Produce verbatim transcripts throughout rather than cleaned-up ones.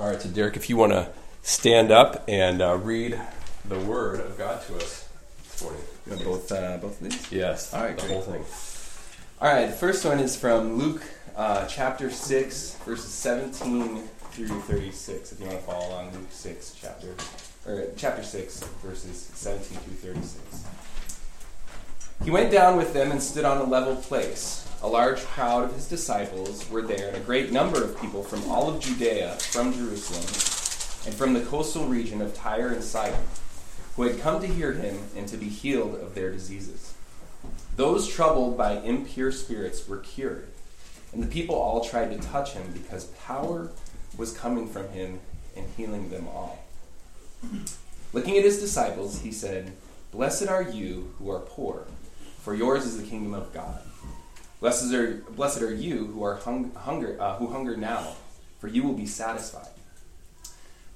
All right, so Derek, if you want to stand up and uh, read the Word of God to us this morning. You want both, uh, both of these? Yes, All right, the great. whole thing. All right, the first one is from Luke uh, chapter six, verses seventeen through thirty-six, if you want to follow along. Luke six, chapter, or chapter six, verses seventeen through thirty-six. He went down with them and stood on a level place. A large crowd of his disciples were there, and a great number of people from all of Judea, from Jerusalem, and from the coastal region of Tyre and Sidon, who had come to hear him and to be healed of their diseases. Those troubled by impure spirits were cured, and the people all tried to touch him because power was coming from him and healing them all. Looking at his disciples, he said, "Blessed are you who are poor, for yours is the kingdom of God. Blessed are, blessed are you who are hung, hunger, uh, who hunger now, for you will be satisfied.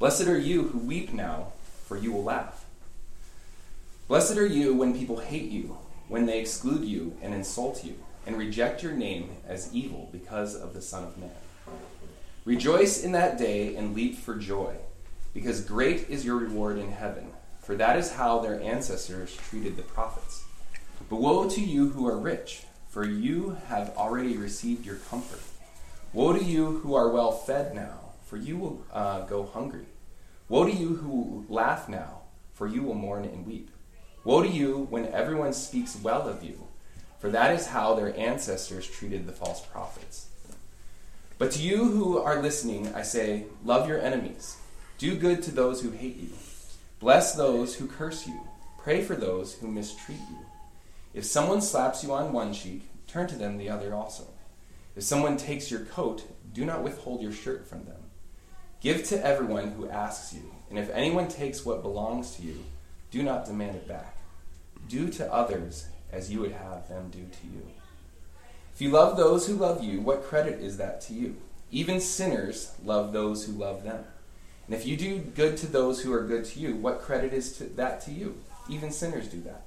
Blessed are you who weep now, for you will laugh. Blessed are you when people hate you, when they exclude you and insult you, and reject your name as evil because of the Son of Man. Rejoice in that day and leap for joy, because great is your reward in heaven, for that is how their ancestors treated the prophets. But woe to you who are rich, for you have already received your comfort. Woe to you who are well fed now, for you will uh, go hungry. Woe to you who laugh now, for you will mourn and weep. Woe to you when everyone speaks well of you, for that is how their ancestors treated the false prophets. But to you who are listening, I say, love your enemies. Do good to those who hate you. Bless those who curse you. Pray for those who mistreat you. If someone slaps you on one cheek, turn to them the other also. If someone takes your coat, do not withhold your shirt from them. Give to everyone who asks you, and if anyone takes what belongs to you, do not demand it back. Do to others as you would have them do to you. If you love those who love you, what credit is that to you? Even sinners love those who love them. And if you do good to those who are good to you, what credit is that to you? Even sinners do that.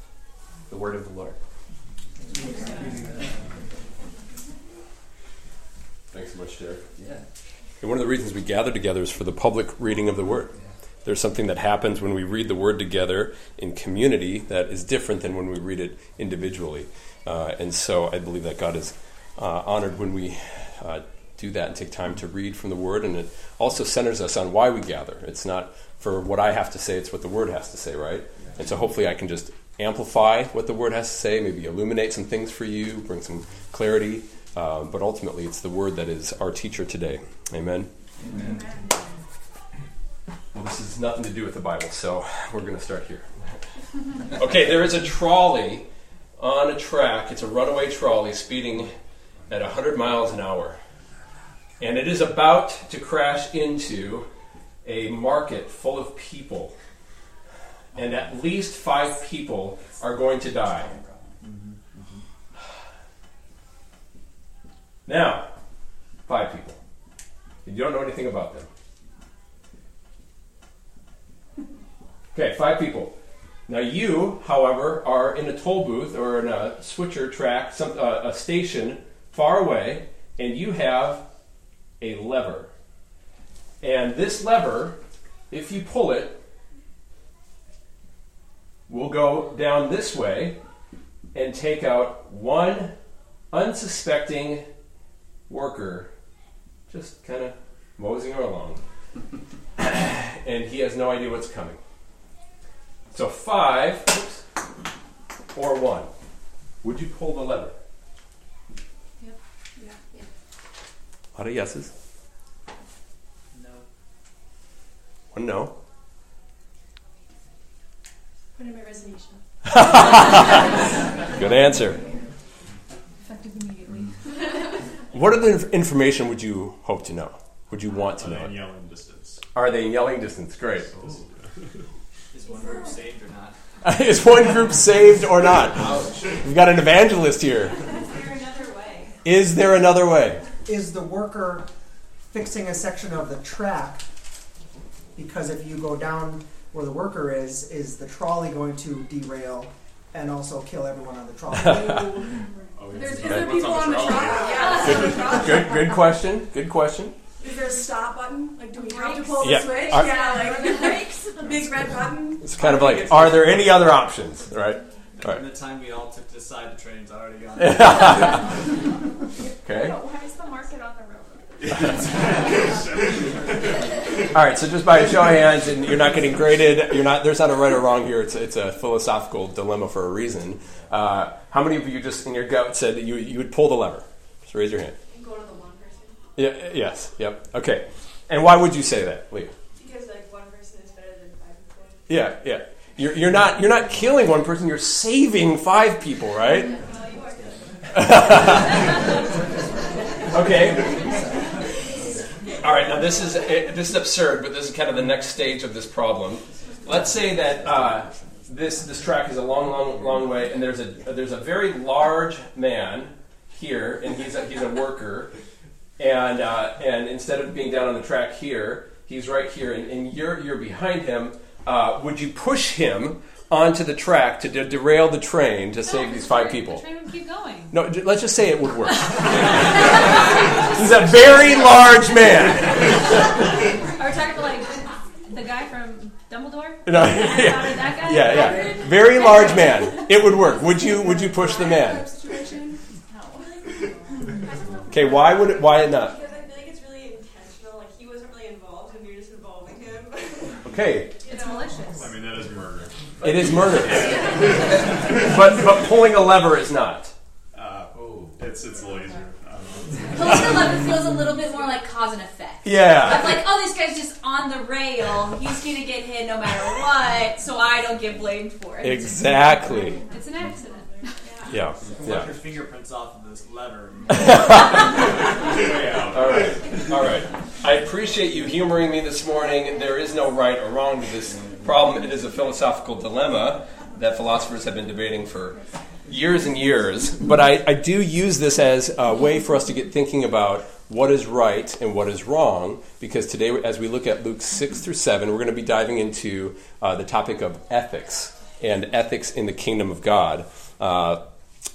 The word of the Lord. Thanks so much, Derek. Yeah. And one of the reasons we gather together is for the public reading of the word. Yeah. There's something that happens when we read the word together in community that is different than when we read it individually. Uh, and so I believe that God is uh, honored when we uh, do that and take time to read from the word. And it also centers us on why we gather. It's not for what I have to say, it's what the word has to say, right? Yeah. And so hopefully I can just amplify what the word has to say, maybe illuminate some things for you, bring some clarity, uh, but ultimately it's the word that is our teacher today. Amen? Amen. Well, this has nothing to do with the Bible, so we're going to start here. Okay, there is a trolley on a track. It's a runaway trolley speeding at one hundred miles an hour, and it is about to crash into a market full of people. And at least five people are going to die. Mm-hmm. Mm-hmm. Now, five people. You don't know anything about them. Okay, five people. Now you, however, are in a toll booth or in a switcher track, some, uh, a station far away, and you have a lever. And this lever, if you pull it, we'll go down this way and take out one unsuspecting worker just kind of moseying along. and he has no idea what's coming. So five, oops, or one. Would you pull the lever? Yep. Yeah. Yeah. A lot of yeses. No. One no. Put in my resignation. Good answer. Effective immediately. What other information would you hope to know? Would you want to know? Are they in yelling distance? Are they in yelling distance? Great. Is one group saved or not? Is one group saved or not? We've got an evangelist here. Is there another way? Is there another way? Is the worker fixing a section of the track? Because if you go down where the worker is, is the trolley going to derail and also kill everyone on the trolley? Oh, yes. There's other people on the trolley. Yeah. Good, good, good question. Good question. Is there a stop button? Like, do we have to pull the yeah. switch? Are, yeah, like the brakes, a big red button. It's kind of like, are there any other options? Right. All right. The time we all took to decide the train's already gone. Okay. But why is the market on the road? All right. So just by a show of hands, and you're not getting graded. You're not. There's not a right or wrong here. It's it's a philosophical dilemma for a reason. Uh, how many of you just in your gut said that you you would pull the lever? Just raise your hand. And go to the Yeah, yes. Yep. Okay. And why would you say that, Leah? Because like one person is better than five people. Yeah. Yeah. You're you're not you're not killing one person. You're saving five people, right? No, you are good. Okay. All right. Now this is this is absurd, but this is kind of the next stage of this problem. Let's say that uh, this this track is a long, long, long way, and there's a there's a very large man here, and he's a, he's a worker. And uh, and instead of being down on the track here, he's right here, and, and you're you're behind him. Uh, would you push him onto the track to de- derail the train to no, save these five people? The train would keep going. No, d- let's just say it would work. He's a very large man. Are we talking like the guy from Dumbledore? No, yeah, that guy? yeah, yeah. Very large man. It would work. Would you would you push the man? Okay, why would it, why not? Because I feel like it's really intentional. Like, he wasn't really involved, and you're just involving him. Okay. It's malicious. I mean, that is murder. It is murder. but but pulling a lever is not. Uh, oh, it's it's laser. Pulling a lever feels a little bit more like cause and effect. Yeah. It's like, oh, this guy's just on the rail. He's going to get hit no matter what, so I don't get blamed for it. Exactly. It's an accident. Yeah. Flick yeah. your fingerprints off of this lever. yeah. All right. All right. I appreciate you humoring me this morning. There is no right or wrong to this problem. It is a philosophical dilemma that philosophers have been debating for years and years. But I, I do use this as a way for us to get thinking about what is right and what is wrong. Because today, as we look at Luke six through seven, we're going to be diving into uh, the topic of ethics and ethics in the kingdom of God. Uh,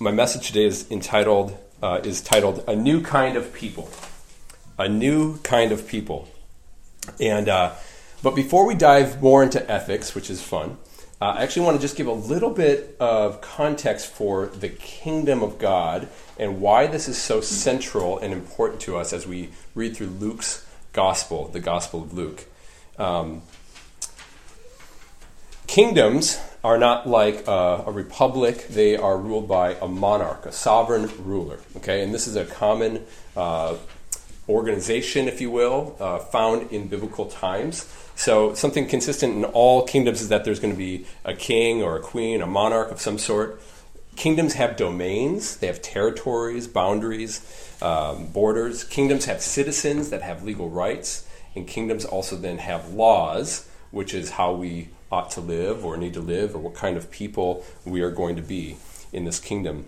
My message today is entitled uh, is titled "A New Kind of People," a new kind of people. And uh, but before we dive more into ethics, which is fun, uh, I actually want to just give a little bit of context for the kingdom of God and why this is so central and important to us as we read through Luke's gospel, the Gospel of Luke. Um, kingdoms are not like a, a republic. They are ruled by a monarch, a sovereign ruler. Okay, and this is a common uh, organization, if you will, uh, found in biblical times. So something consistent in all kingdoms is that there's going to be a king or a queen, a monarch of some sort. Kingdoms have domains. They have territories, boundaries, um, borders. Kingdoms have citizens that have legal rights. And kingdoms also then have laws, which is how we ought to live or need to live or what kind of people we are going to be in this kingdom.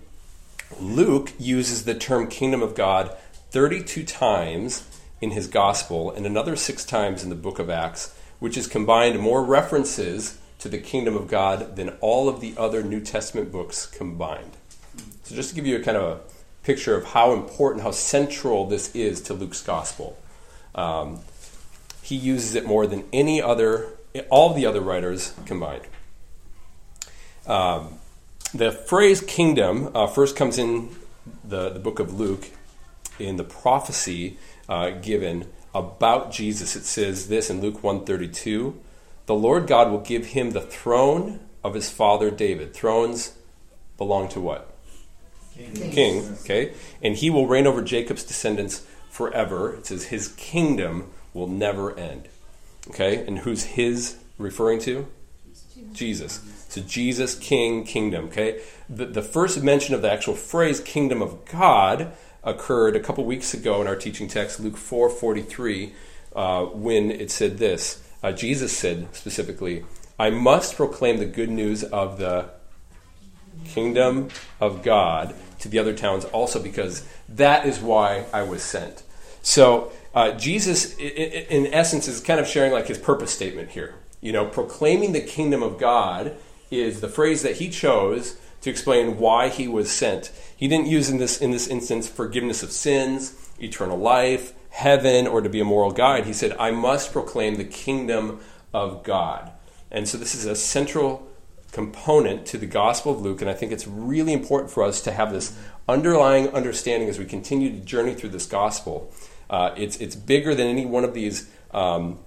Luke uses the term kingdom of God thirty-two times in his gospel and another six times in the book of Acts, which has combined more references to the kingdom of God than all of the other New Testament books combined. So just to give you a kind of a picture of how important, how central this is to Luke's gospel. Um, he uses it more than any other all the other writers combined. Um, the phrase kingdom uh, first comes in the, the book of Luke in the prophecy uh, given about Jesus, it says this in Luke one thirty-two, the Lord God will give him the throne of his father David. Thrones belong to what? King. King, okay? And he will reign over Jacob's descendants forever. It says his kingdom will never end. Okay? And who's his referring to? Jesus. So Jesus, king, kingdom, okay? The, the first mention of the actual phrase kingdom of God occurred a couple weeks ago in our teaching text, Luke four forty-three, uh, when it said this. Uh, Jesus said specifically, I must proclaim the good news of the kingdom of God to the other towns also, because that is why I was sent. So uh, Jesus, in essence, is kind of sharing like his purpose statement here. You know, proclaiming the kingdom of God is the phrase that he chose to explain why he was sent. He didn't use in this in this instance forgiveness of sins, eternal life, heaven, or to be a moral guide. He said, I must proclaim the kingdom of God. And so this is a central component to the Gospel of Luke, and I think it's really important for us to have this underlying understanding as we continue to journey through this Gospel. Uh, it's, it's bigger than any one of these um,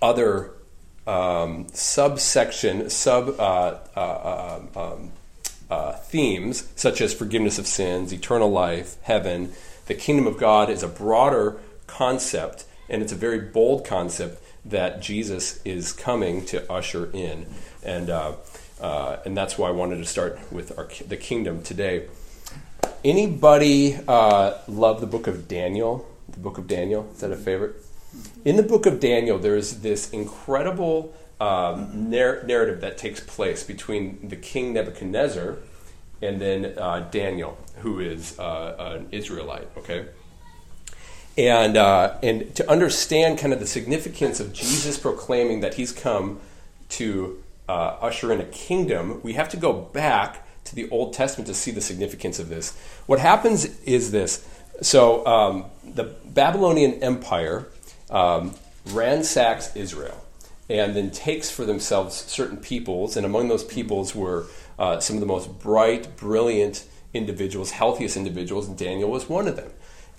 other um, subsection, sub uh, uh, um, uh, themes, such as forgiveness of sins, eternal life, heaven. The kingdom of God is a broader concept, and it's a very bold concept that Jesus is coming to usher in. And uh, uh, and that's why I wanted to start with our, the kingdom today. Anybody uh, love the book of Daniel? The book of Daniel? Is that a favorite? In the book of Daniel, there's this incredible um, narr- narrative that takes place between the king Nebuchadnezzar and then uh, Daniel, who is uh, an Israelite, okay? And uh, and to understand kind of the significance of Jesus proclaiming that he's come to uh, usher in a kingdom, we have to go back to the Old Testament to see the significance of this. What happens is this. So um, the Babylonian Empire um, ransacks Israel and then takes for themselves certain peoples, and among those peoples were uh, some of the most bright, brilliant individuals, healthiest individuals, and Daniel was one of them.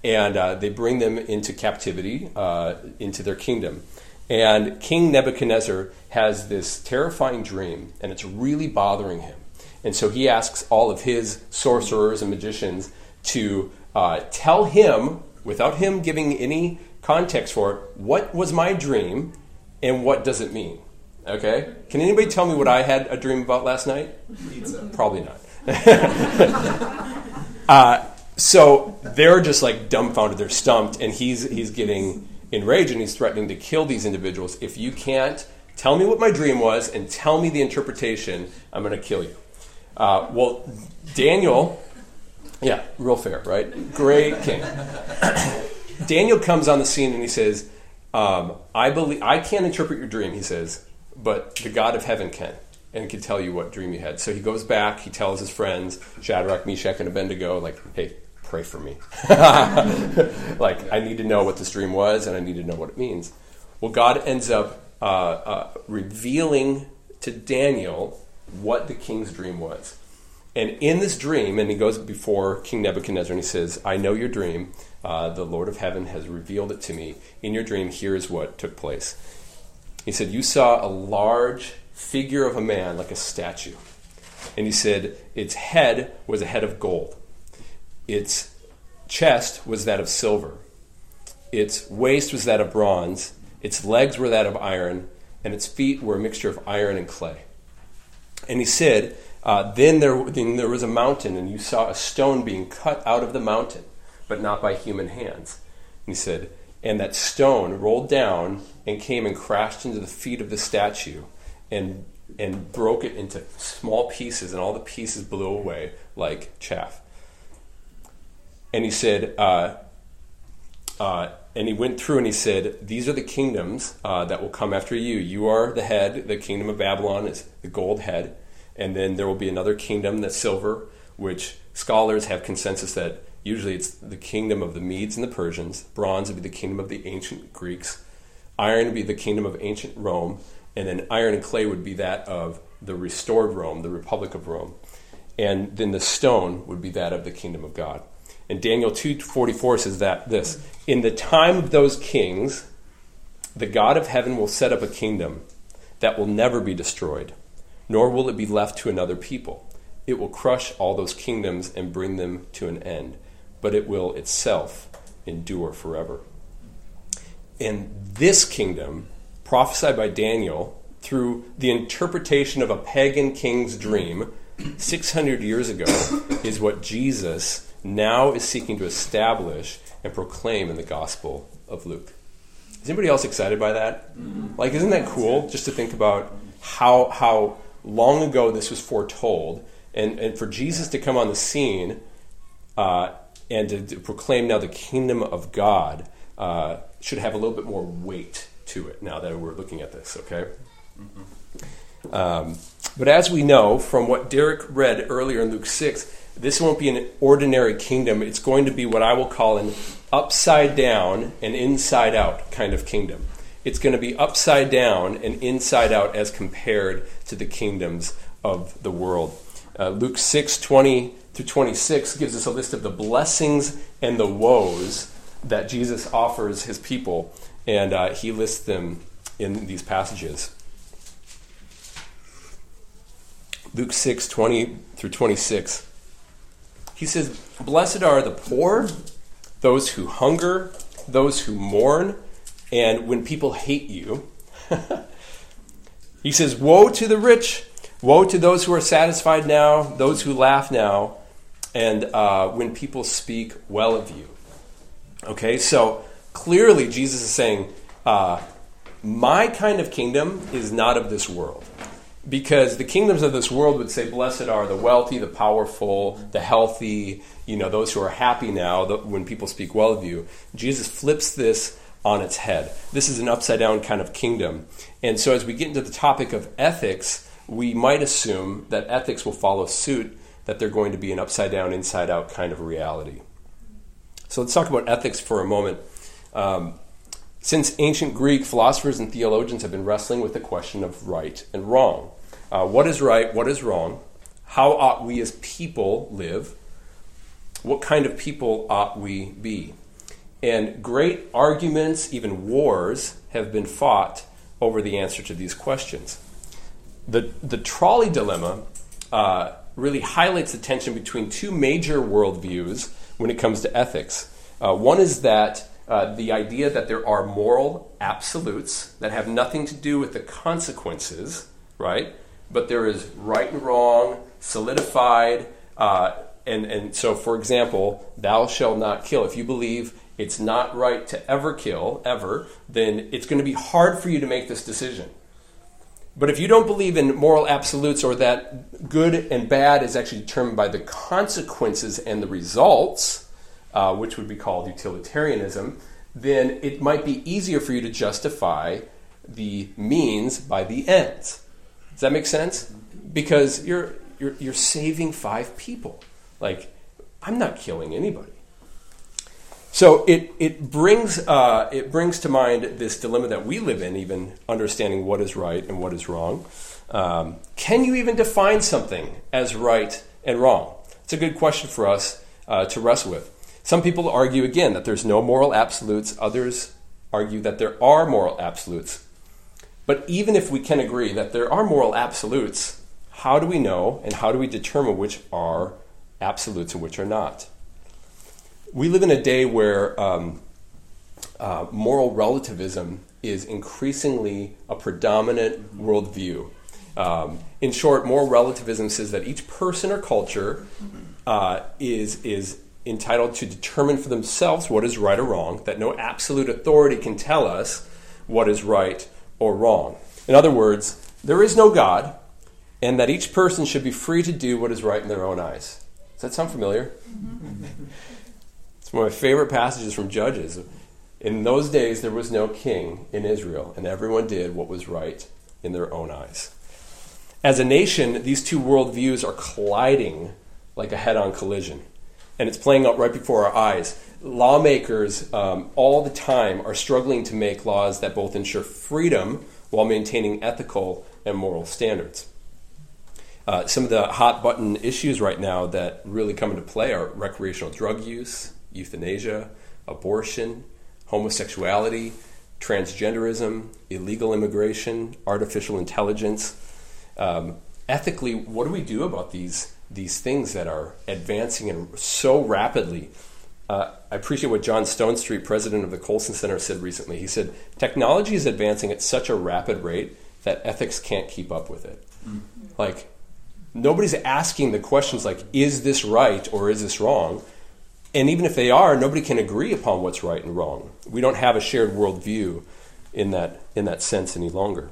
And uh, they bring them into captivity, uh, into their kingdom. And King Nebuchadnezzar has this terrifying dream, and it's really bothering him. And so he asks all of his sorcerers and magicians to uh, tell him, without him giving any context for it, what was my dream and what does it mean? Okay? Can anybody tell me what I had a dream about last night? Pizza. Probably not. uh So they're just like dumbfounded, they're stumped, and he's he's getting enraged and he's threatening to kill these individuals. If you can't tell me what my dream was and tell me the interpretation, I'm going to kill you. Uh, well, Daniel, yeah, real fair, right? Great king. Daniel comes on the scene and he says, um, I believe I can't interpret your dream, he says, but the God of heaven can. And can tell you what dream you had. So he goes back, he tells his friends, Shadrach, Meshach, and Abednego, like, hey, pray for me. Like, I need to know what this dream was, and I need to know what it means. Well, God ends up uh, uh, revealing to Daniel what the king's dream was. And in this dream, and he goes before King Nebuchadnezzar, and he says, I know your dream. Uh, the Lord of heaven has revealed it to me. In your dream, here is what took place. He said, you saw a large figure of a man like a statue. And he said its head was a head of gold. Its chest was that of silver. Its waist was that of bronze. Its legs were that of iron. And its feet were a mixture of iron and clay. And he said, uh, then, there, then there was a mountain, and you saw a stone being cut out of the mountain, but not by human hands. And he said, and that stone rolled down and came and crashed into the feet of the statue, and and broke it into small pieces, and all the pieces blew away like chaff. And he said, uh, uh, and he went through and he said, these are the kingdoms uh, that will come after you. You are the head. The kingdom of Babylon is the gold head. And then there will be another kingdom that's silver, which scholars have consensus that usually it's the kingdom of the Medes and the Persians. Bronze would be the kingdom of the ancient Greeks. Iron would be the kingdom of ancient Rome. And then iron and clay would be that of the restored Rome, the Republic of Rome. And then the stone would be that of the kingdom of God. And Daniel two forty-four says that this, in the time of those kings, the God of heaven will set up a kingdom that will never be destroyed, nor will it be left to another people. It will crush all those kingdoms and bring them to an end, but it will itself endure forever. And this kingdom, prophesied by Daniel through the interpretation of a pagan king's dream six hundred years ago, is what Jesus now is seeking to establish and proclaim in the Gospel of Luke. Is anybody else excited by that? Mm-hmm. Like, isn't that cool just to think about how how long ago this was foretold, and, and for Jesus to come on the scene uh, and to, to proclaim now the kingdom of God uh, should have a little bit more weight to it now that we're looking at this, okay? Mm-hmm. Um, but as we know from what Derek read earlier in Luke six, this won't be an ordinary kingdom. It's going to be what I will call an upside down and inside out kind of kingdom. It's going to be upside down and inside out as compared to the kingdoms of the world. Uh, Luke six twenty through twenty-six gives us a list of the blessings and the woes that Jesus offers his people, and uh, he lists them in these passages. Luke six twenty through twenty-six. He says, "Blessed are the poor, those who hunger, those who mourn, and when people hate you." He says, "Woe to the rich, woe to those who are satisfied now, those who laugh now, and uh, when people speak well of you." Okay, so clearly Jesus is saying, uh, my kind of kingdom is not of this world. Because the kingdoms of this world would say, blessed are the wealthy, the powerful, the healthy, you know, those who are happy now the, when people speak well of you. Jesus flips this on its head. This is an upside-down kind of kingdom. And so as we get into the topic of ethics, we might assume that ethics will follow suit, that they're going to be an upside-down, inside-out kind of reality. So let's talk about ethics for a moment. Um, Since ancient Greek, philosophers and theologians have been wrestling with the question of right and wrong. Uh, what is right? What is wrong? How ought we as people live? What kind of people ought we be? And great arguments, even wars, have been fought over the answer to these questions. The, the trolley dilemma uh, really highlights the tension between two major worldviews when it comes to ethics. Uh, one is that Uh, the idea that there are moral absolutes that have nothing to do with the consequences, right? But there is right and wrong, solidified, uh, and, and so, for example, thou shalt not kill. If you believe it's not right to ever kill, ever, then it's going to be hard for you to make this decision. But if you don't believe in moral absolutes or that good and bad is actually determined by the consequences and the results, Uh, which would be called utilitarianism, then it might be easier for you to justify the means by the ends. Does that make sense? Because you're you're you're saving five people. Like, I'm not killing anybody. So it it brings uh, it brings to mind this dilemma that we live in, even understanding what is right and what is wrong. Um, can you even define something as right and wrong? It's a good question for us uh, to wrestle with. Some people argue, again, that there's no moral absolutes. Others argue that there are moral absolutes. But even if we can agree that there are moral absolutes, how do we know and how do we determine which are absolutes and which are not? We live in a day where um, uh, moral relativism is increasingly a predominant worldview. Um, in short, moral relativism says that each person or culture uh, is is entitled to determine for themselves what is right or wrong, that no absolute authority can tell us what is right or wrong. In other words, there is no God, and that each person should be free to do what is right in their own eyes. Does that sound familiar? It's one of my favorite passages from Judges. In those days, there was no king in Israel, and everyone did what was right in their own eyes. As a nation, these two worldviews are colliding like a head-on collision. And it's playing out right before our eyes. Lawmakers um, all the time are struggling to make laws that both ensure freedom while maintaining ethical and moral standards. Uh, some of the hot-button issues right now that really come into play are recreational drug use, euthanasia, abortion, homosexuality, transgenderism, illegal immigration, artificial intelligence. Um, ethically, what do we do about these these things that are advancing and so rapidly? Uh, I appreciate what John Stone Street, president of the Colson Center, said recently. He said, technology is advancing at such a rapid rate that ethics can't keep up with it. Mm-hmm. Like, nobody's asking the questions like, is this right or is this wrong? And even if they are, nobody can agree upon what's right and wrong. We don't have a shared worldview in that in that sense any longer.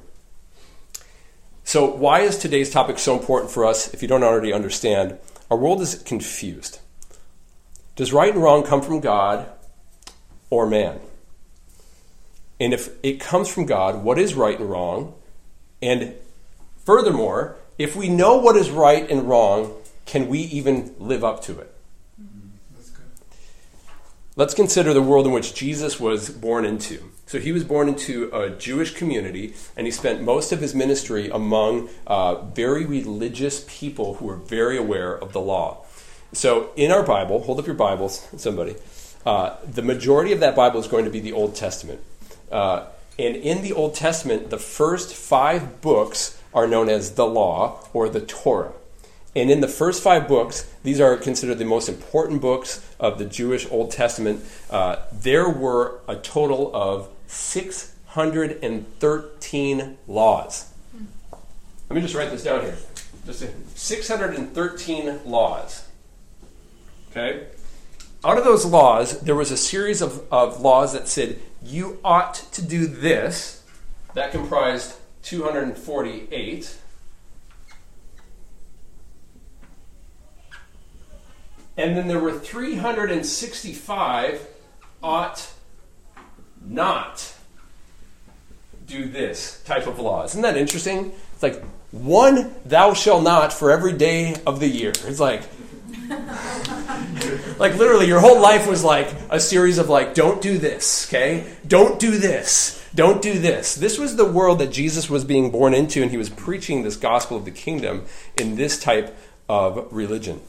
So why is today's topic so important for us? If you don't already understand, our world is confused. Does right and wrong come from God or man? And if it comes from God, what is right and wrong? And furthermore, if we know what is right and wrong, can we even live up to it? Let's consider the world in which Jesus was born into. So he was born into a Jewish community, and he spent most of his ministry among uh, very religious people who were very aware of the law. So in our Bible, hold up your Bibles, somebody, uh, the majority of that Bible is going to be the Old Testament. Uh, and in the Old Testament, the first five books are known as the Law or the Torah. And in the first five books, these are considered the most important books of the Jewish Old Testament. Uh, there were a total of six hundred thirteen laws. Let me just write this down here. Just six hundred thirteen laws. Okay? Out of those laws, there was a series of, of laws that said, you ought to do this. That comprised two hundred forty-eight. And then there were three hundred sixty-five ought not do this type of laws. Isn't that interesting? It's like one thou shall not for every day of the year. It's like, like literally your whole life was like a series of like, don't do this, okay? Don't do this. Don't do this. This was the world that Jesus was being born into, and he was preaching this gospel of the kingdom in this type of religion.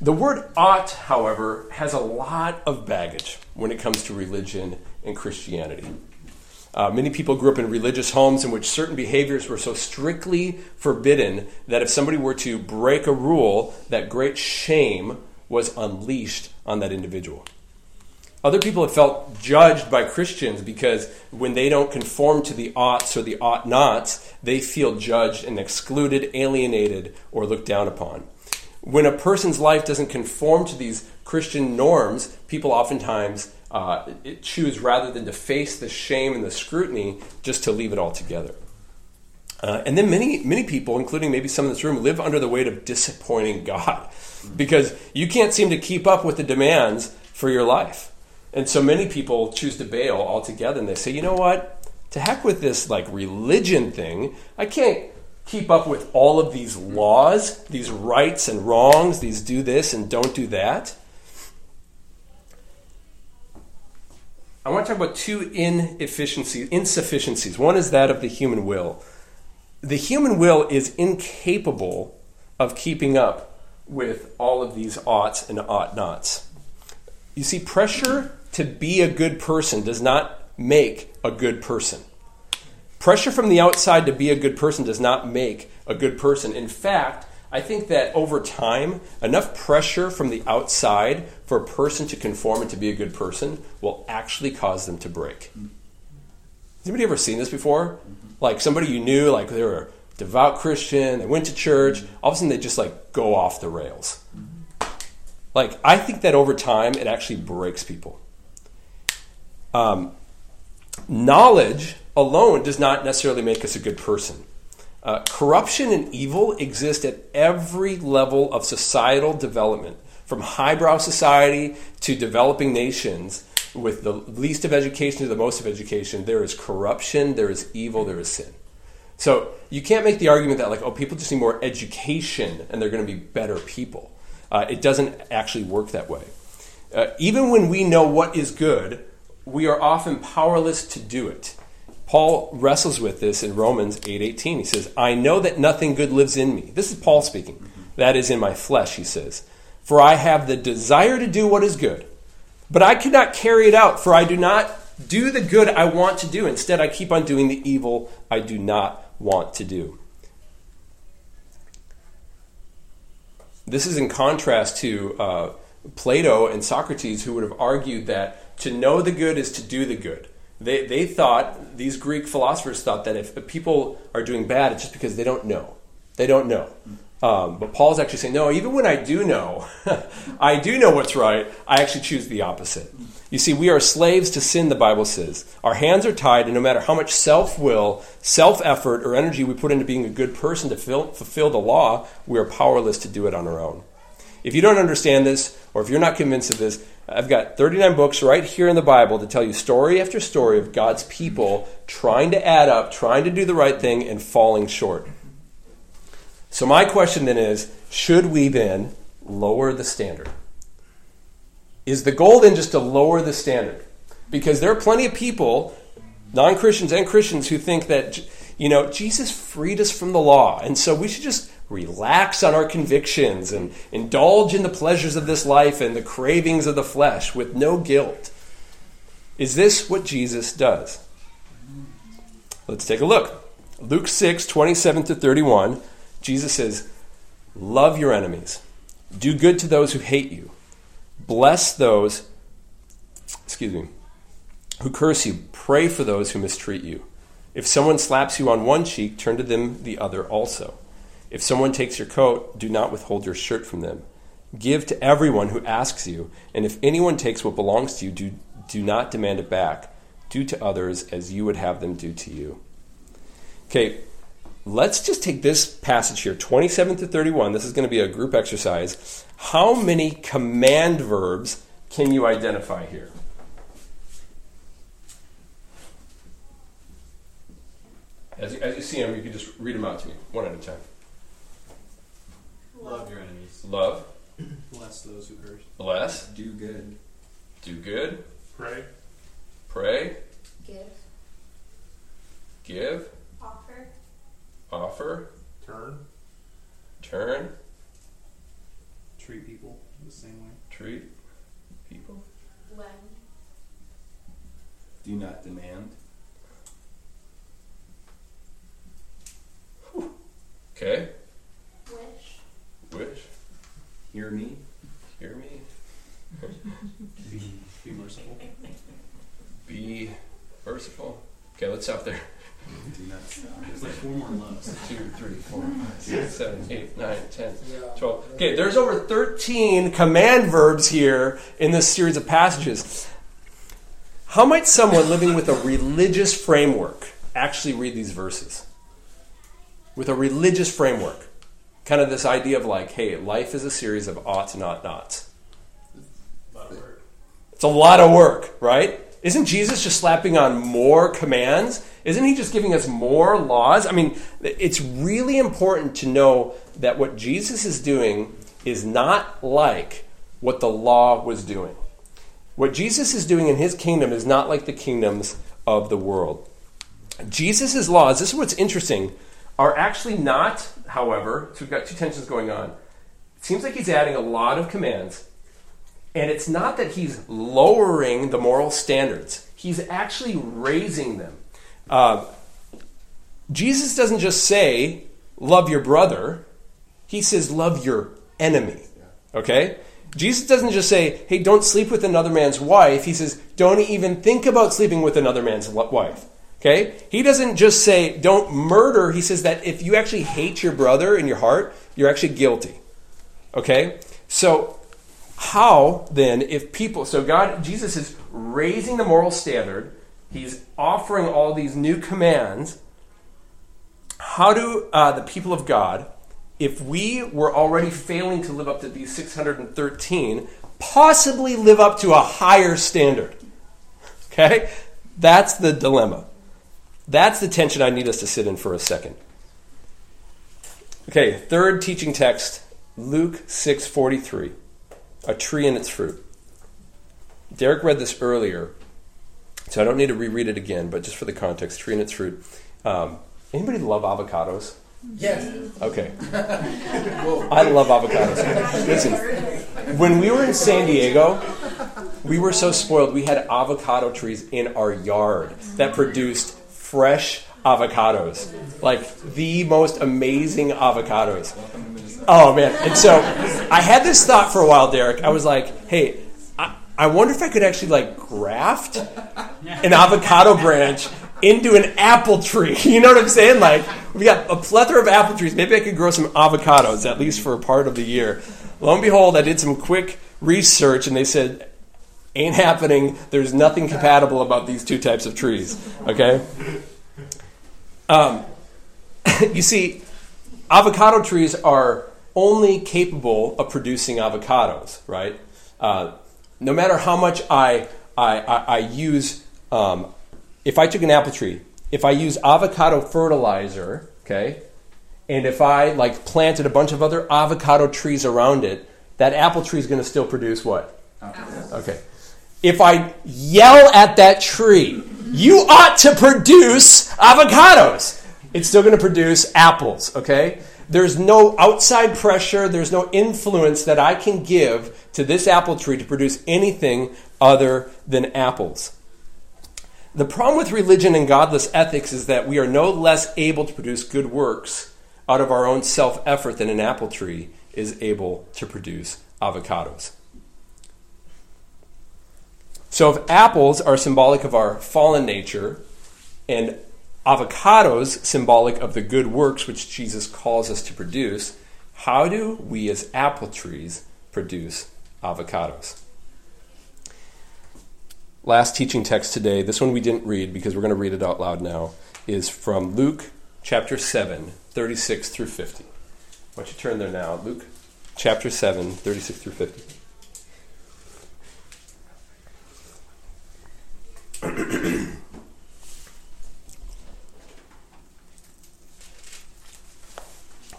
The word ought, however, has a lot of baggage when it comes to religion and Christianity. Uh, many people grew up in religious homes in which certain behaviors were so strictly forbidden that if somebody were to break a rule, that great shame was unleashed on that individual. Other people have felt judged by Christians because when they don't conform to the oughts or the ought nots, they feel judged and excluded, alienated, or looked down upon. When a person's life doesn't conform to these Christian norms, people oftentimes uh, choose, rather than to face the shame and the scrutiny, just to leave it all together. Uh, and then many, many people, including maybe some in this room, live under the weight of disappointing God because you can't seem to keep up with the demands for your life. And so many people choose to bail altogether, and they say, you know what, to heck with this like religion thing, I can't keep up with all of these laws, these rights and wrongs, these do this and don't do that. I want to talk about two inefficiencies, insufficiencies. One is that of the human will. The human will is incapable of keeping up with all of these oughts and ought nots. You see, pressure to be a good person does not make a good person. Pressure from the outside to be a good person does not make a good person. In fact, I think that over time, enough pressure from the outside for a person to conform and to be a good person will actually cause them to break. Has anybody ever seen this before? Like somebody you knew, like they were a devout Christian, they went to church, all of a sudden they just like go off the rails. Like I think that over time, it actually breaks people. Um, knowledge alone does not necessarily make us a good person. Uh, corruption and evil exist at every level of societal development, from highbrow society to developing nations. With the least of education to the most of education, there is corruption, there is evil, there is sin. So you can't make the argument that like, oh, people just need more education and they're going to be better people. Uh, it doesn't actually work that way. Uh, even when we know what is good, we are often powerless to do it. Paul wrestles with this in Romans eight eighteen. He says, I know that nothing good lives in me. This is Paul speaking. Mm-hmm. That is in my flesh, he says. For I have the desire to do what is good, but I cannot carry it out, for I do not do the good I want to do. Instead, I keep on doing the evil I do not want to do. This is in contrast to uh, Plato and Socrates, who would have argued that to know the good is to do the good. They they thought, these Greek philosophers thought, that if people are doing bad, it's just because they don't know. They don't know. Um, but Paul's actually saying, no, even when I do know, I do know what's right, I actually choose the opposite. You see, we are slaves to sin, the Bible says. Our hands are tied, and no matter how much self-will, self-effort, or energy we put into being a good person to fill, fulfill the law, we are powerless to do it on our own. If you don't understand this, or if you're not convinced of this, I've got thirty-nine books right here in the Bible to tell you story after story of God's people trying to add up, trying to do the right thing, and falling short. So my question then is, should we then lower the standard? Is the goal then just to lower the standard? Because there are plenty of people, non-Christians and Christians, who think that, you know, Jesus freed us from the law, and so we should just relax on our convictions and indulge in the pleasures of this life and the cravings of the flesh with no guilt. Is this what Jesus does? Let's take a look. Luke six, twenty-seven to thirty-one, Jesus says, love your enemies, do good to those who hate you, bless those, excuse me, who curse you, pray for those who mistreat you. If someone slaps you on one cheek, turn to them the other also. If someone takes your coat, do not withhold your shirt from them. Give to everyone who asks you, and if anyone takes what belongs to you, do, do not demand it back. Do to others as you would have them do to you. Okay, let's just take this passage here, twenty-seven to thirty-one. This is going to be a group exercise. How many command verbs can you identify here? As you, as you see them, you can just read them out to me, one at a time. Love your enemies. Love. Bless those who curse. Bless. Do good. Do good. Pray. Pray. Give. Give. Offer. Offer. Turn. Turn. Treat people the same way. Treat people. Lend. Do not demand. Whew. Okay. Wish. Wish. Hear me. Hear me. be, be merciful. Be merciful. Okay, let's stop there. Do not stop. There's like four more loves. Two, three, four, five, six, seven, eight, nine, ten, twelve. Okay, there's over thirteen command verbs here in this series of passages. How might someone living with a religious framework actually read these verses? With a religious framework. Kind of this idea of like, hey, life is a series of oughts, not nots. It's a lot of work. It's a lot of work, right? Isn't Jesus just slapping on more commands? Isn't he just giving us more laws? I mean, it's really important to know that what Jesus is doing is not like what the law was doing. What Jesus is doing in his kingdom is not like the kingdoms of the world. Jesus' laws, this is what's interesting, are actually not, however, so we've got two tensions going on. It seems like he's adding a lot of commands, and it's not that he's lowering the moral standards. He's actually raising them. Uh, Jesus doesn't just say, love your brother. He says, love your enemy. Okay? Jesus doesn't just say, hey, don't sleep with another man's wife. He says, don't even think about sleeping with another man's wife. Okay? He doesn't just say, don't murder. He says that if you actually hate your brother in your heart, you're actually guilty. Okay? So how then, if people, so God, Jesus is raising the moral standard. He's offering all these new commands. How do uh, the people of God, if we were already failing to live up to these six hundred thirteen, possibly live up to a higher standard? Okay? That's the dilemma. That's the tension I need us to sit in for a second. Okay, third teaching text, Luke six forty-three, a tree and its fruit. Derek read this earlier, So I don't need to reread it again, but just for the context, tree and its fruit. Um, anybody love avocados? Yes. Okay. I love avocados. Listen, when we were in San Diego, we were so spoiled. We had avocado trees in our yard that produced fresh avocados, like the most amazing avocados. Oh, man. And so I had this thought for a while, Derek. I was like, hey, I, I wonder if I could actually like graft an avocado branch into an apple tree. You know what I'm saying? Like, we got a plethora of apple trees. Maybe I could grow some avocados, at least for a part of the year. Lo and behold, I did some quick research, and they said, ain't happening. There's nothing compatible about these two types of trees. Okay? Um, you see, avocado trees are only capable of producing avocados, right? Uh, no matter how much I, I, I, I use... Um, if I took an apple tree, if I use avocado fertilizer, okay, and if I like planted a bunch of other avocado trees around it, that apple tree is going to still produce what? Apples. Okay. If I yell at that tree, you ought to produce avocados, it's still going to produce apples, okay? There's no outside pressure, there's no influence that I can give to this apple tree to produce anything other than apples. The problem with religion and godless ethics is that we are no less able to produce good works out of our own self-effort than an apple tree is able to produce avocados. So if apples are symbolic of our fallen nature and avocados symbolic of the good works which Jesus calls us to produce, how do we as apple trees produce avocados? Last teaching text today, this one we didn't read because we're going to read it out loud now, is from Luke chapter seven, thirty-six through fifty. Why don't you turn there now? Luke chapter seven, thirty-six through fifty.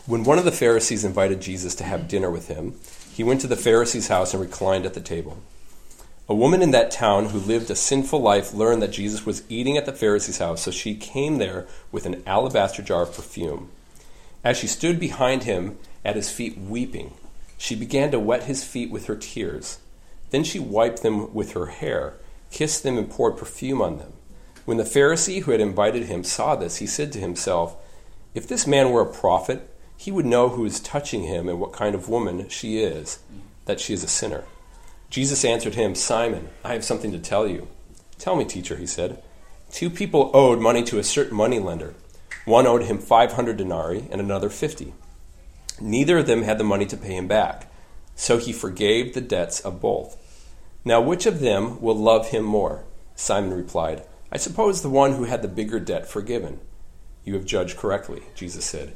When one of the Pharisees invited Jesus to have dinner with him, he went to the Pharisee's house and reclined at the table. A woman in that town who lived a sinful life learned that Jesus was eating at the Pharisee's house, so she came there with an alabaster jar of perfume. As she stood behind him at his feet weeping, she began to wet his feet with her tears. Then she wiped them with her hair, kissed them, and poured perfume on them. When the Pharisee who had invited him saw this, he said to himself, "If this man were a prophet, he would know who is touching him and what kind of woman she is, that she is a sinner." Jesus answered him, "Simon, I have something to tell you." "Tell me, teacher," he said. "Two people owed money to a certain moneylender. One owed him five hundred denarii and another fifty. Neither of them had the money to pay him back, so he forgave the debts of both. Now which of them will love him more?" Simon replied, "I suppose the one who had the bigger debt forgiven." "You have judged correctly," Jesus said.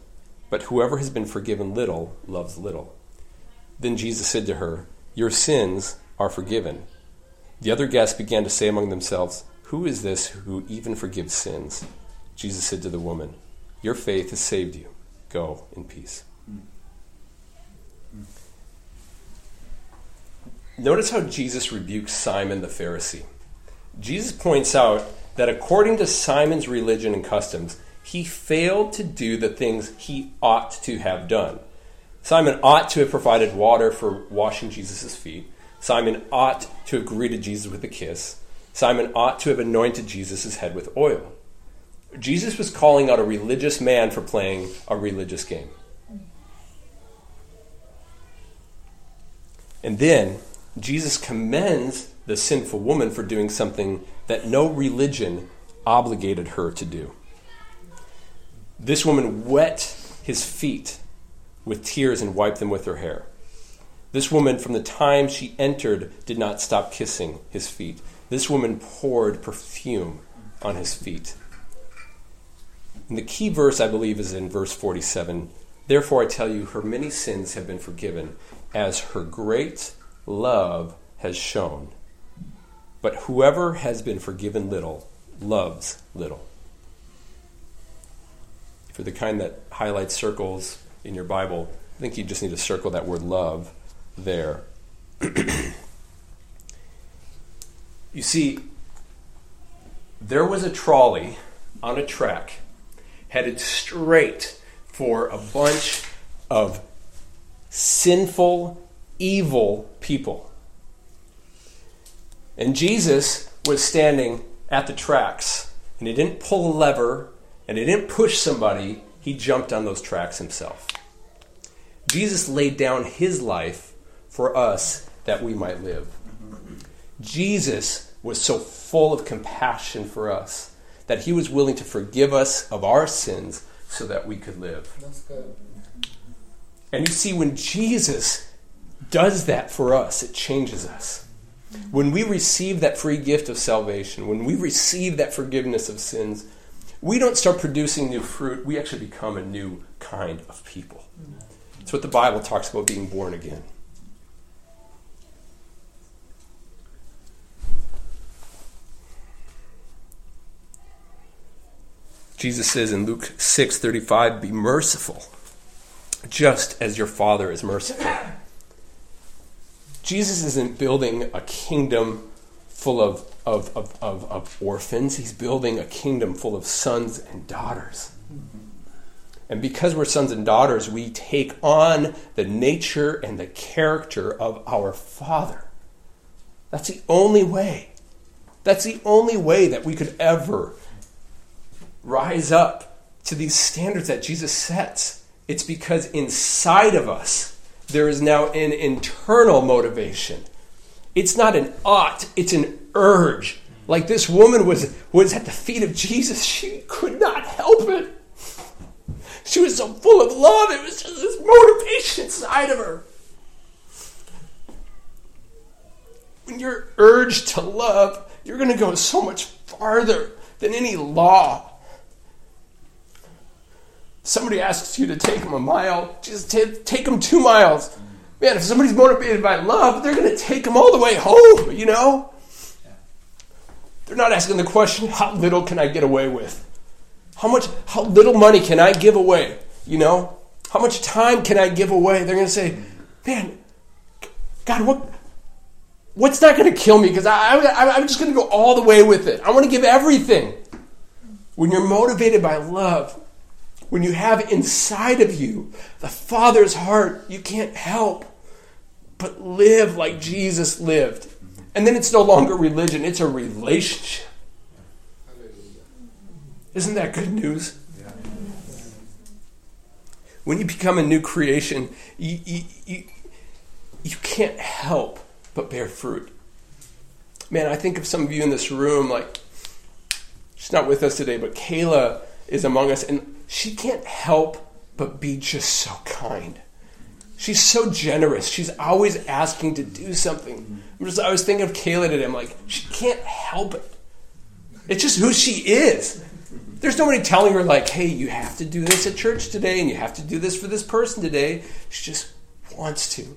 But whoever has been forgiven little loves little." Then Jesus said to her, "Your sins are forgiven." The other guests began to say among themselves, "Who is this who even forgives sins?" Jesus said to the woman, "Your faith has saved you. Go in peace." Notice how Jesus rebukes Simon the Pharisee. Jesus points out that according to Simon's religion and customs, he failed to do the things he ought to have done. Simon ought to have provided water for washing Jesus' feet. Simon ought to have greeted Jesus with a kiss. Simon ought to have anointed Jesus' head with oil. Jesus was calling out a religious man for playing a religious game. And then Jesus commends the sinful woman for doing something that no religion obligated her to do. This woman wet his feet with tears and wiped them with her hair. This woman, from the time she entered, did not stop kissing his feet. This woman poured perfume on his feet. And the key verse, I believe, is in verse forty-seven. Therefore I tell you, her many sins have been forgiven, as her great love has shown. But whoever has been forgiven little loves little. If you're the kind that highlights circles in your Bible, I think you just need to circle that word love there. You see, there was a trolley on a track headed straight for a bunch of sinful, evil people. And Jesus was standing at the tracks, and he didn't pull a lever, and he didn't push somebody. He jumped on those tracks himself. Jesus laid down his life for us that we might live. Jesus was so full of compassion for us that he was willing to forgive us of our sins so that we could live. That's good. And you see, when Jesus does that for us, it changes us. When we receive that free gift of salvation, when we receive that forgiveness of sins, we don't start producing new fruit. We actually become a new kind of people. It's what the Bible talks about, being born again. Jesus says in Luke six thirty-five, be merciful, just as your Father is merciful. Jesus isn't building a kingdom full of, of, of, of, of orphans. He's building a kingdom full of sons and daughters. And because we're sons and daughters, we take on the nature and the character of our Father. That's the only way. That's the only way that we could ever rise up to these standards that Jesus sets. It's because inside of us, there is now an internal motivation. It's not an ought, it's an urge. Like this woman was, was at the feet of Jesus. She could not help it. She was so full of love. It was just this motivation inside of her. When you're urged to love, you're going to go so much farther than any law. Somebody asks you to take them a mile, just t- take them two miles. Man, if somebody's motivated by love, they're going to take them all the way home, you know? They're not asking the question, how little can I get away with? How much, how little money can I give away, you know? How much time can I give away? They're going to say, man, God, what, what's not going to kill me? Because I, I, I'm just going to go all the way with it. I want to give everything. When you're motivated by love, when you have inside of you the Father's heart, you can't help but live like Jesus lived. And then it's no longer religion, it's a relationship. Isn't that good news? Yeah. When you become a new creation, you, you, you, you can't help but bear fruit. Man, I think of some of you in this room, like, she's not with us today, but Kayla is among us, and she can't help but be just so kind. She's so generous. She's always asking to do something. I'm just, I was thinking of Kayla today. I'm like, she can't help it. It's just who she is. There's nobody telling her, like, hey, you have to do this at church today, and you have to do this for this person today. She just wants to.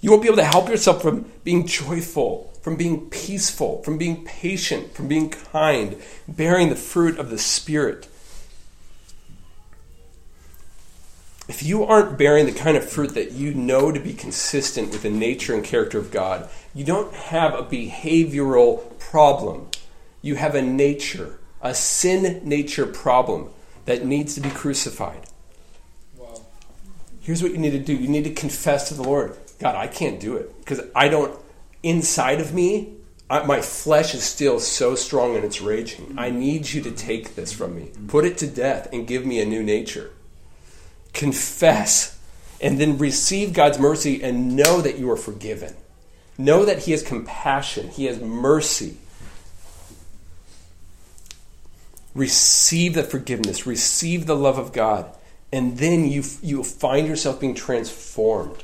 You won't be able to help yourself from being joyful, from being peaceful, from being patient, from being kind, bearing the fruit of the Spirit. If you aren't bearing the kind of fruit that you know to be consistent with the nature and character of God, you don't have a behavioral problem. You have a nature, a sin nature problem that needs to be crucified. Wow. Here's what you need to do. You need to confess to the Lord, God, I can't do it because I don't, inside of me, I, my flesh is still so strong and it's raging. I need you to take this from me. Put it to death and give me a new nature. Confess and then receive God's mercy and know that you are forgiven. Know that he has compassion. He has mercy. Receive the forgiveness. Receive the love of God. And then you you'll find yourself being transformed.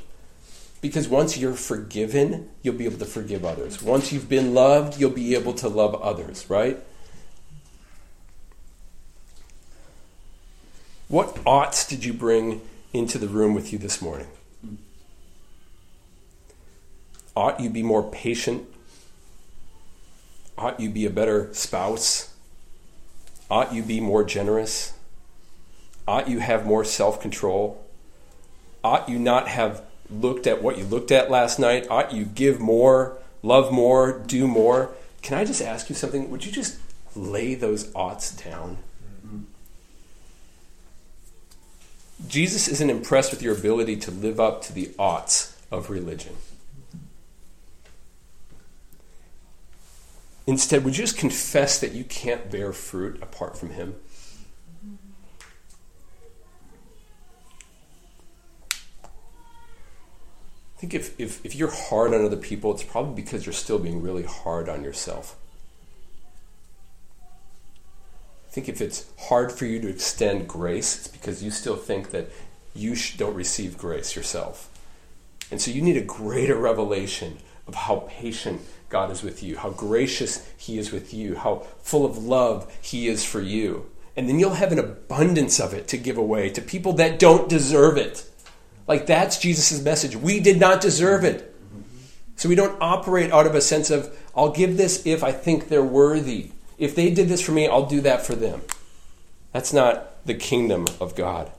Because once you're forgiven, you'll be able to forgive others. Once you've been loved, you'll be able to love others, right? What oughts did you bring into the room with you this morning? Ought you be more patient? Ought you be a better spouse? Ought you be more generous? Ought you have more self-control? Ought you not have looked at what you looked at last night? Ought you give more, love more, do more? Can I just ask you something? Would you just lay those oughts down? Mm-hmm. Jesus isn't impressed with your ability to live up to the oughts of religion. Instead, would you just confess that you can't bear fruit apart from him? I think if, if, if you're hard on other people, it's probably because you're still being really hard on yourself. I think if it's hard for you to extend grace, it's because you still think that you don't receive grace yourself. And so you need a greater revelation of how patient God is with you, how gracious he is with you, how full of love he is for you. And then you'll have an abundance of it to give away to people that don't deserve it. Like, that's Jesus' message. We did not deserve it. So we don't operate out of a sense of, I'll give this if I think they're worthy. If they did this for me, I'll do that for them. That's not the kingdom of God.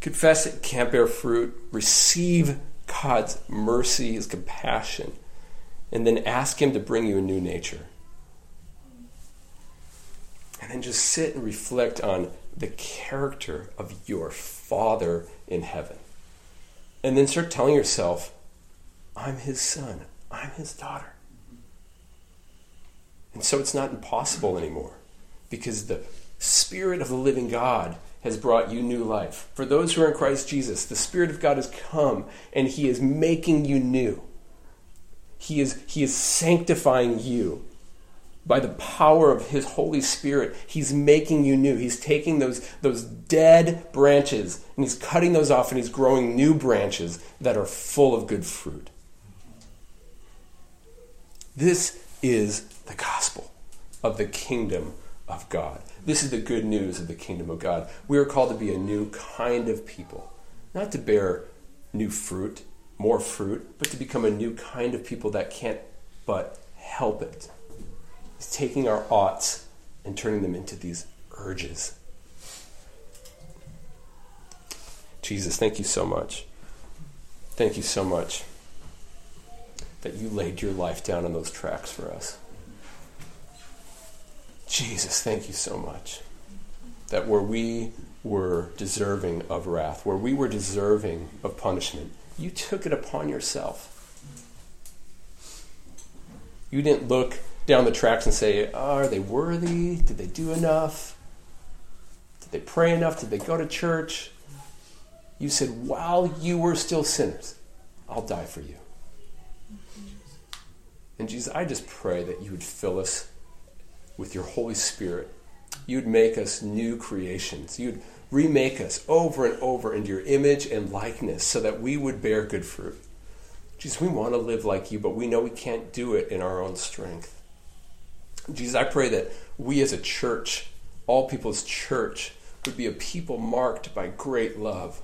Confess it can't bear fruit. Receive God's mercy, his compassion, and then ask him to bring you a new nature. And then just sit and reflect on the character of your Father in heaven. And then start telling yourself, I'm his son, I'm his daughter. And so it's not impossible anymore, because the Spirit of the living God has brought you new life. For those who are in Christ Jesus, the Spirit of God has come, and he is making you new. He is, he is sanctifying you. By the power of his Holy Spirit, he's making you new. He's taking those, those dead branches, and he's cutting those off, and he's growing new branches that are full of good fruit. This is the gospel of the kingdom of God. This is the good news of the kingdom of God. We are called to be a new kind of people, not to bear new fruit, more fruit, but to become a new kind of people that can't but help it. It's taking our oughts and turning them into these urges. Jesus, thank you so much. Thank you so much that you laid your life down on those tracks for us. Jesus, thank you so much that where we were deserving of wrath, where we were deserving of punishment, you took it upon yourself. You didn't look down the tracks and say, oh, are they worthy? Did they do enough? Did they pray enough? Did they go to church? You said, while you were still sinners, I'll die for you. And Jesus, I just pray that you would fill us with your Holy Spirit. You'd make us new creations. You'd remake us over and over into your image and likeness so that we would bear good fruit. Jesus, we want to live like you, but we know we can't do it in our own strength. Jesus, I pray that we as a church, all people's church, would be a people marked by great love.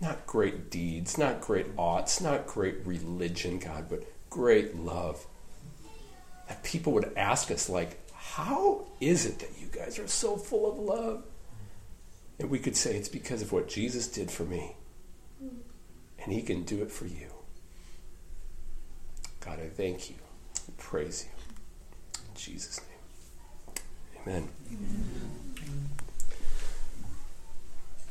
Not great deeds, not great oughts, not great religion, God, but great love. That people would ask us, like, how is it that you guys are so full of love? And we could say, it's because of what Jesus did for me. And he can do it for you. God, I thank you. I praise you. In Jesus' name. Amen. Amen.